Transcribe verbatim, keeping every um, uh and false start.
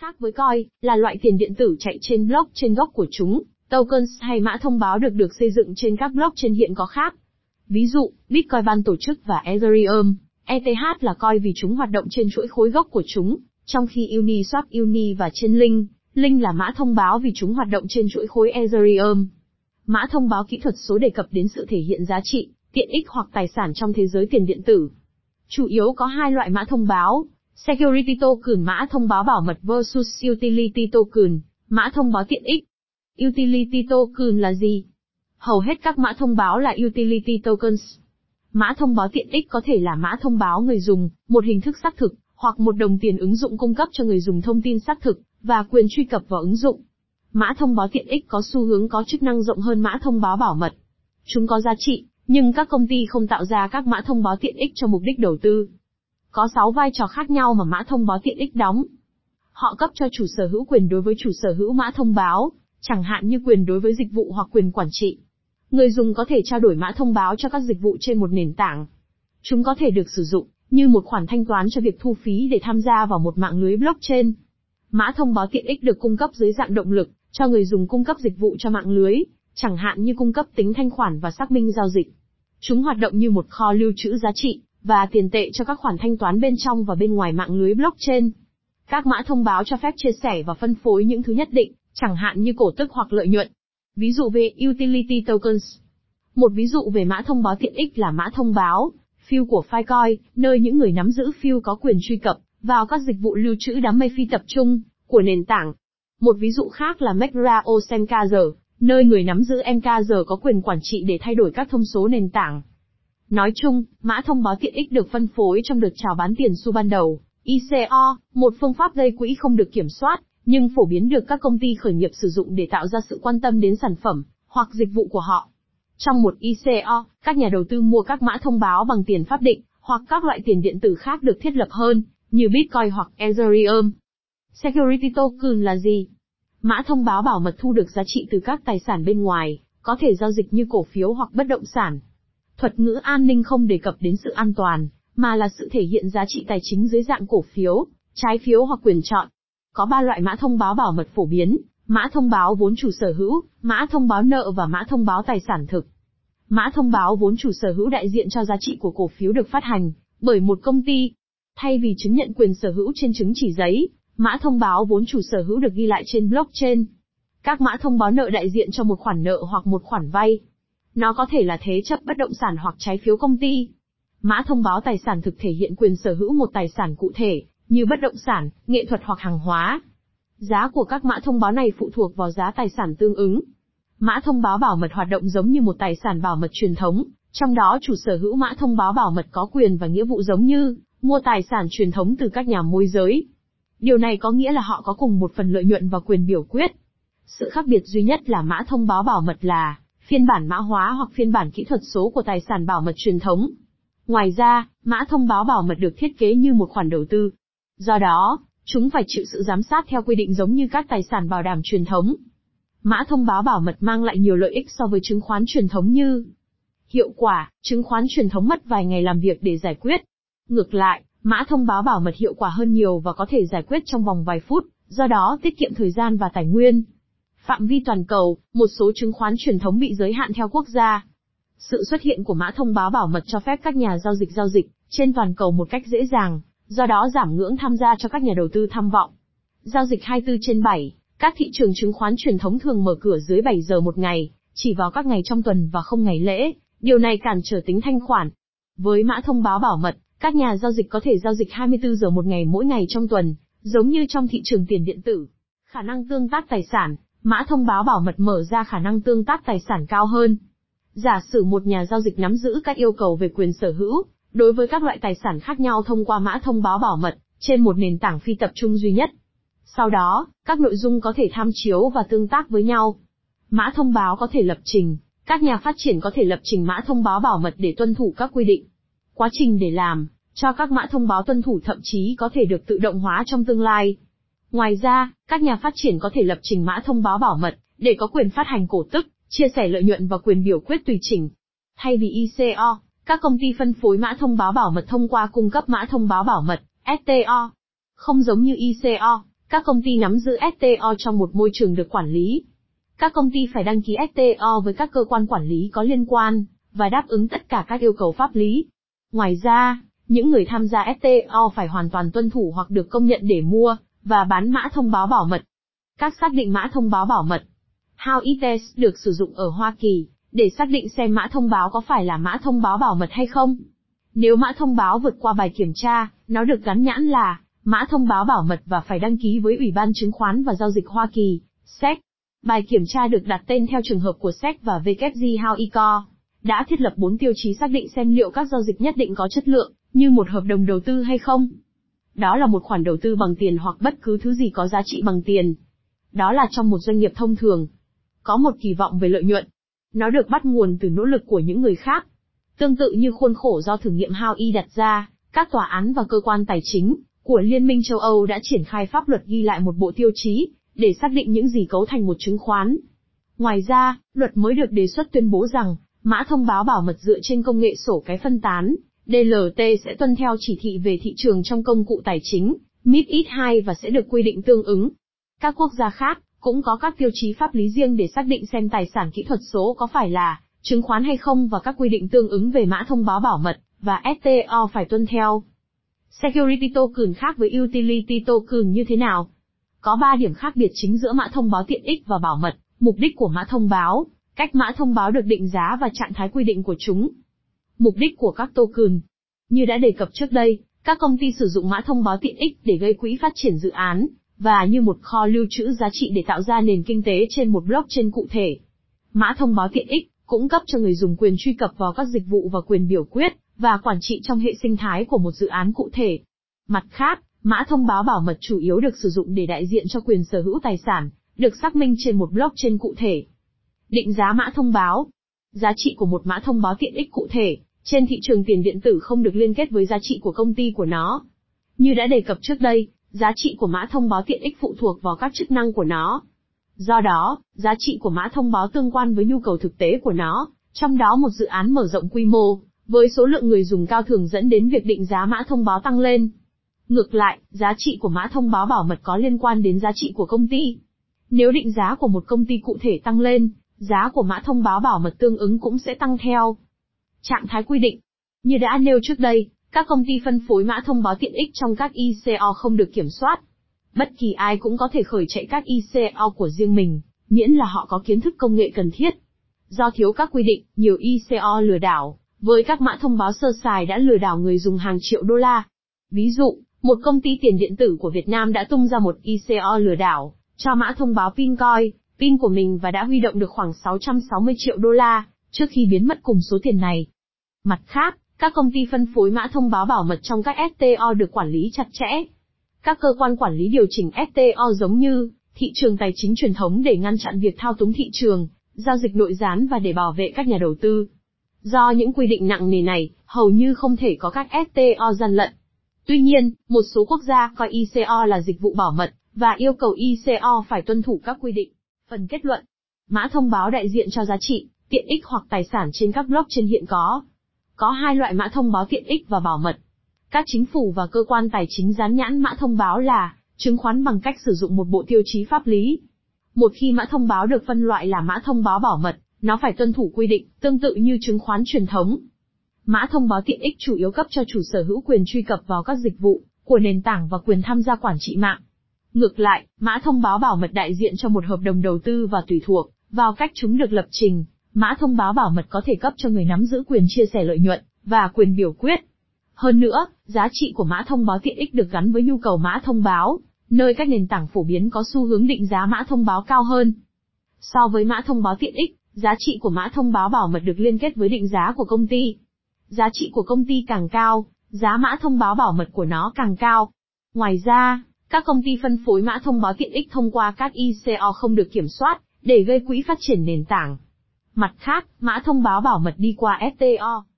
Khác với Coin, là loại tiền điện tử chạy trên blockchain gốc của chúng, tokens hay mã thông báo được được xây dựng trên các blockchain hiện có khác. Ví dụ, Bitcoin ban tổ chức và Ethereum, E T H là Coin vì chúng hoạt động trên chuỗi khối gốc của chúng, trong khi Uniswap, u en i và Chainlink, LINK là mã thông báo vì chúng hoạt động trên chuỗi khối Ethereum. Mã thông báo kỹ thuật số đề cập đến sự thể hiện giá trị, tiện ích hoặc tài sản trong thế giới tiền điện tử. Chủ yếu có hai loại mã thông báo: Security Token, mã thông báo bảo mật, versus Utility Token, mã thông báo tiện ích. Utility Token là gì? Hầu hết các mã thông báo là Utility Tokens. Mã thông báo tiện ích có thể là mã thông báo người dùng, một hình thức xác thực, hoặc một đồng tiền ứng dụng cung cấp cho người dùng thông tin xác thực và quyền truy cập vào ứng dụng. Mã thông báo tiện ích có xu hướng có chức năng rộng hơn mã thông báo bảo mật. Chúng có giá trị, nhưng các công ty không tạo ra các mã thông báo tiện ích cho mục đích đầu tư. Có sáu vai trò khác nhau mà mã thông báo tiện ích đóng. Họ cấp cho chủ sở hữu quyền đối với chủ sở hữu mã thông báo, chẳng hạn như quyền đối với dịch vụ hoặc quyền quản trị. Người dùng có thể trao đổi mã thông báo cho các dịch vụ trên một nền tảng. Chúng có thể được sử dụng như một khoản thanh toán cho việc thu phí để tham gia vào một mạng lưới blockchain. Mã thông báo tiện ích được cung cấp dưới dạng động lực cho người dùng cung cấp dịch vụ cho mạng lưới, chẳng hạn như cung cấp tính thanh khoản và xác minh giao dịch. Chúng hoạt động như một kho lưu trữ giá trị và tiền tệ cho các khoản thanh toán bên trong và bên ngoài mạng lưới blockchain. Các mã thông báo cho phép chia sẻ và phân phối những thứ nhất định, chẳng hạn như cổ tức hoặc lợi nhuận. Ví dụ về Utility Tokens. Một ví dụ về mã thông báo tiện ích là mã thông báo Filecoin của Filecoin, nơi những người nắm giữ Filecoin có quyền truy cập vào các dịch vụ lưu trữ đám mây phi tập trung của nền tảng. Một ví dụ khác là Maker nơi người nắm giữ em ca rờ có quyền quản trị để thay đổi các thông số nền tảng. Nói chung, mã thông báo tiện ích được phân phối trong đợt chào bán tiền xu ban đầu, I C O, một phương pháp gây quỹ không được kiểm soát, nhưng phổ biến được các công ty khởi nghiệp sử dụng để tạo ra sự quan tâm đến sản phẩm hoặc dịch vụ của họ. Trong một I C O, các nhà đầu tư mua các mã thông báo bằng tiền pháp định hoặc các loại tiền điện tử khác được thiết lập hơn, như Bitcoin hoặc Ethereum. Security Token là gì? Mã thông báo bảo mật thu được giá trị từ các tài sản bên ngoài, có thể giao dịch như cổ phiếu hoặc bất động sản. Thuật ngữ an ninh không đề cập đến sự an toàn, mà là sự thể hiện giá trị tài chính dưới dạng cổ phiếu, trái phiếu hoặc quyền chọn. Có ba loại mã thông báo bảo mật phổ biến: mã thông báo vốn chủ sở hữu, mã thông báo nợ và mã thông báo tài sản thực. Mã thông báo vốn chủ sở hữu đại diện cho giá trị của cổ phiếu được phát hành bởi một công ty. Thay vì chứng nhận quyền sở hữu trên chứng chỉ giấy, mã thông báo vốn chủ sở hữu được ghi lại trên blockchain. Các mã thông báo nợ đại diện cho một khoản nợ hoặc một khoản vay. Nó có thể là thế chấp bất động sản hoặc trái phiếu công ty. Mã thông báo tài sản thực thể hiện quyền sở hữu một tài sản cụ thể, như bất động sản, nghệ thuật hoặc hàng hóa. Giá của các mã thông báo này phụ thuộc vào giá tài sản tương ứng. Mã thông báo bảo mật hoạt động giống như một tài sản bảo mật truyền thống, trong đó chủ sở hữu mã thông báo bảo mật có quyền và nghĩa vụ giống như mua tài sản truyền thống từ các nhà môi giới. Điều này có nghĩa là họ có cùng một phần lợi nhuận và quyền biểu quyết. Sự khác biệt duy nhất là mã thông báo bảo mật là phiên bản mã hóa hoặc phiên bản kỹ thuật số của tài sản bảo mật truyền thống. Ngoài ra, mã thông báo bảo mật được thiết kế như một khoản đầu tư. Do đó, chúng phải chịu sự giám sát theo quy định giống như các tài sản bảo đảm truyền thống. Mã thông báo bảo mật mang lại nhiều lợi ích so với chứng khoán truyền thống như hiệu quả, chứng khoán truyền thống mất vài ngày làm việc để giải quyết. Ngược lại, mã thông báo bảo mật hiệu quả hơn nhiều và có thể giải quyết trong vòng vài phút, do đó tiết kiệm thời gian và tài nguyên. Phạm vi toàn cầu, một số chứng khoán truyền thống bị giới hạn theo quốc gia. Sự xuất hiện của mã thông báo bảo mật cho phép các nhà giao dịch giao dịch trên toàn cầu một cách dễ dàng, do đó giảm ngưỡng tham gia cho các nhà đầu tư tham vọng. Giao dịch hai mươi bốn trên bảy, các thị trường chứng khoán truyền thống thường mở cửa dưới bảy giờ một ngày, chỉ vào các ngày trong tuần và không ngày lễ, điều này cản trở tính thanh khoản. Với mã thông báo bảo mật, các nhà giao dịch có thể giao dịch hai mươi bốn giờ một ngày mỗi ngày trong tuần, giống như trong thị trường tiền điện tử. Khả năng tương tác tài sản, mã thông báo bảo mật mở ra khả năng tương tác tài sản cao hơn. Giả sử một nhà giao dịch nắm giữ các yêu cầu về quyền sở hữu đối với các loại tài sản khác nhau thông qua mã thông báo bảo mật trên một nền tảng phi tập trung duy nhất. Sau đó, các nội dung có thể tham chiếu và tương tác với nhau. Mã thông báo có thể lập trình, các nhà phát triển có thể lập trình mã thông báo bảo mật để tuân thủ các quy định. Quá trình để làm cho các mã thông báo tuân thủ thậm chí có thể được tự động hóa trong tương lai. Ngoài ra, các nhà phát triển có thể lập trình mã thông báo bảo mật để có quyền phát hành cổ tức, chia sẻ lợi nhuận và quyền biểu quyết tùy chỉnh. Thay vì I C O, các công ty phân phối mã thông báo bảo mật thông qua cung cấp mã thông báo bảo mật, S T O. Không giống như I C O, Các công ty nắm giữ ét tê o trong một môi trường được quản lý. Các công ty phải đăng ký ét tê o với các cơ quan quản lý có liên quan, và đáp ứng tất cả các yêu cầu pháp lý. Ngoài ra, những người tham gia ét tê o phải hoàn toàn tuân thủ hoặc được công nhận để mua, và bán mã thông báo bảo mật. Các xác định mã thông báo bảo mật. Howey test được sử dụng ở Hoa Kỳ, để xác định xem mã thông báo có phải là mã thông báo bảo mật hay không. Nếu mã thông báo vượt qua bài kiểm tra, nó được gắn nhãn là mã thông báo bảo mật và phải đăng ký với Ủy ban Chứng khoán và Giao dịch Hoa Kỳ, ét e xê. Bài kiểm tra được đặt tên theo trường hợp của ét e xê và W J Howey Co. đã thiết lập bốn tiêu chí xác định xem liệu các giao dịch nhất định có chất lượng, như một hợp đồng đầu tư hay không. Đó là một khoản đầu tư bằng tiền hoặc bất cứ thứ gì có giá trị bằng tiền. Đó là trong một doanh nghiệp thông thường. Có một kỳ vọng về lợi nhuận. Nó được bắt nguồn từ nỗ lực của những người khác. Tương tự như khuôn khổ do thử nghiệm Howey đặt ra, các tòa án và cơ quan tài chính của Liên minh châu Âu đã triển khai pháp luật ghi lại một bộ tiêu chí để xác định những gì cấu thành một chứng khoán. Ngoài ra, luật mới được đề xuất tuyên bố rằng mã thông báo bảo mật dựa trên công nghệ sổ cái phân tán, đê lờ tê sẽ tuân theo chỉ thị về thị trường trong công cụ tài chính, MiFID hai và sẽ được quy định tương ứng. Các quốc gia khác cũng có các tiêu chí pháp lý riêng để xác định xem tài sản kỹ thuật số có phải là chứng khoán hay không và các quy định tương ứng về mã thông báo bảo mật và ét tê o phải tuân theo. Security Token khác với Utility Token như thế nào? Có ba điểm khác biệt chính giữa mã thông báo tiện ích và bảo mật, mục đích của mã thông báo, cách mã thông báo được định giá và trạng thái quy định của chúng. Mục đích của các token. Như đã đề cập trước đây, các công ty sử dụng mã thông báo tiện ích để gây quỹ phát triển dự án, và như một kho lưu trữ giá trị để tạo ra nền kinh tế trên một blockchain cụ thể. Mã thông báo tiện ích cũng cấp cho người dùng quyền truy cập vào các dịch vụ và quyền biểu quyết và quản trị trong hệ sinh thái của một dự án cụ thể. Mặt khác, mã thông báo bảo mật chủ yếu được sử dụng để đại diện cho quyền sở hữu tài sản, được xác minh trên một blockchain cụ thể. Định giá mã thông báo. Giá trị của một mã thông báo tiện ích cụ thể trên thị trường tiền điện tử không được liên kết với giá trị của công ty của nó. Như đã đề cập trước đây, giá trị của mã thông báo tiện ích phụ thuộc vào các chức năng của nó. Do đó, giá trị của mã thông báo tương quan với nhu cầu thực tế của nó, trong đó một dự án mở rộng quy mô, với số lượng người dùng cao thường dẫn đến việc định giá mã thông báo tăng lên. Ngược lại, giá trị của mã thông báo bảo mật có liên quan đến giá trị của công ty. Nếu định giá của một công ty cụ thể tăng lên, giá của mã thông báo bảo mật tương ứng cũng sẽ tăng theo. Trạng thái quy định. Như đã nêu trước đây, các công ty phân phối mã thông báo tiện ích trong các i xê o không được kiểm soát. Bất kỳ ai cũng có thể khởi chạy các i xê o của riêng mình, miễn là họ có kiến thức công nghệ cần thiết. Do thiếu các quy định, nhiều i xê o lừa đảo, với các mã thông báo sơ sài đã lừa đảo người dùng hàng triệu đô la. Ví dụ, một công ty tiền điện tử của Việt Nam đã tung ra một i xê o lừa đảo, cho mã thông báo Pincoin, Pin của mình và đã huy động được khoảng sáu trăm sáu mươi triệu đô la, trước khi biến mất cùng số tiền này. Mặt khác, các công ty phân phối mã thông báo bảo mật trong các ét tê o được quản lý chặt chẽ. Các cơ quan quản lý điều chỉnh ét tê o giống như thị trường tài chính truyền thống để ngăn chặn việc thao túng thị trường, giao dịch nội gián và để bảo vệ các nhà đầu tư. Do những quy định nặng nề này, hầu như không thể có các ét tê o gian lận. Tuy nhiên, một số quốc gia coi i xê o là dịch vụ bảo mật và yêu cầu i xê o phải tuân thủ các quy định. Phần kết luận. Mã thông báo đại diện cho giá trị, tiện ích hoặc tài sản trên các blockchain hiện có. Có hai loại mã thông báo tiện ích và bảo mật. Các chính phủ và cơ quan tài chính dán nhãn mã thông báo là chứng khoán bằng cách sử dụng một bộ tiêu chí pháp lý. Một khi mã thông báo được phân loại là mã thông báo bảo mật, nó phải tuân thủ quy định tương tự như chứng khoán truyền thống. Mã thông báo tiện ích chủ yếu cấp cho chủ sở hữu quyền truy cập vào các dịch vụ của nền tảng và quyền tham gia quản trị mạng. Ngược lại, mã thông báo bảo mật đại diện cho một hợp đồng đầu tư và tùy thuộc vào cách chúng được lập trình, mã thông báo bảo mật có thể cấp cho người nắm giữ quyền chia sẻ lợi nhuận và quyền biểu quyết. Hơn nữa, giá trị của mã thông báo tiện ích được gắn với nhu cầu mã thông báo, nơi các nền tảng phổ biến có xu hướng định giá mã thông báo cao hơn. So với mã thông báo tiện ích, giá trị của mã thông báo bảo mật được liên kết với định giá của công ty. Giá trị của công ty càng cao, giá mã thông báo bảo mật của nó càng cao. Ngoài ra, các công ty phân phối mã thông báo tiện ích thông qua các i xê o không được kiểm soát để gây quỹ phát triển nền tảng. Mặt khác, mã thông báo bảo mật đi qua ét tê o.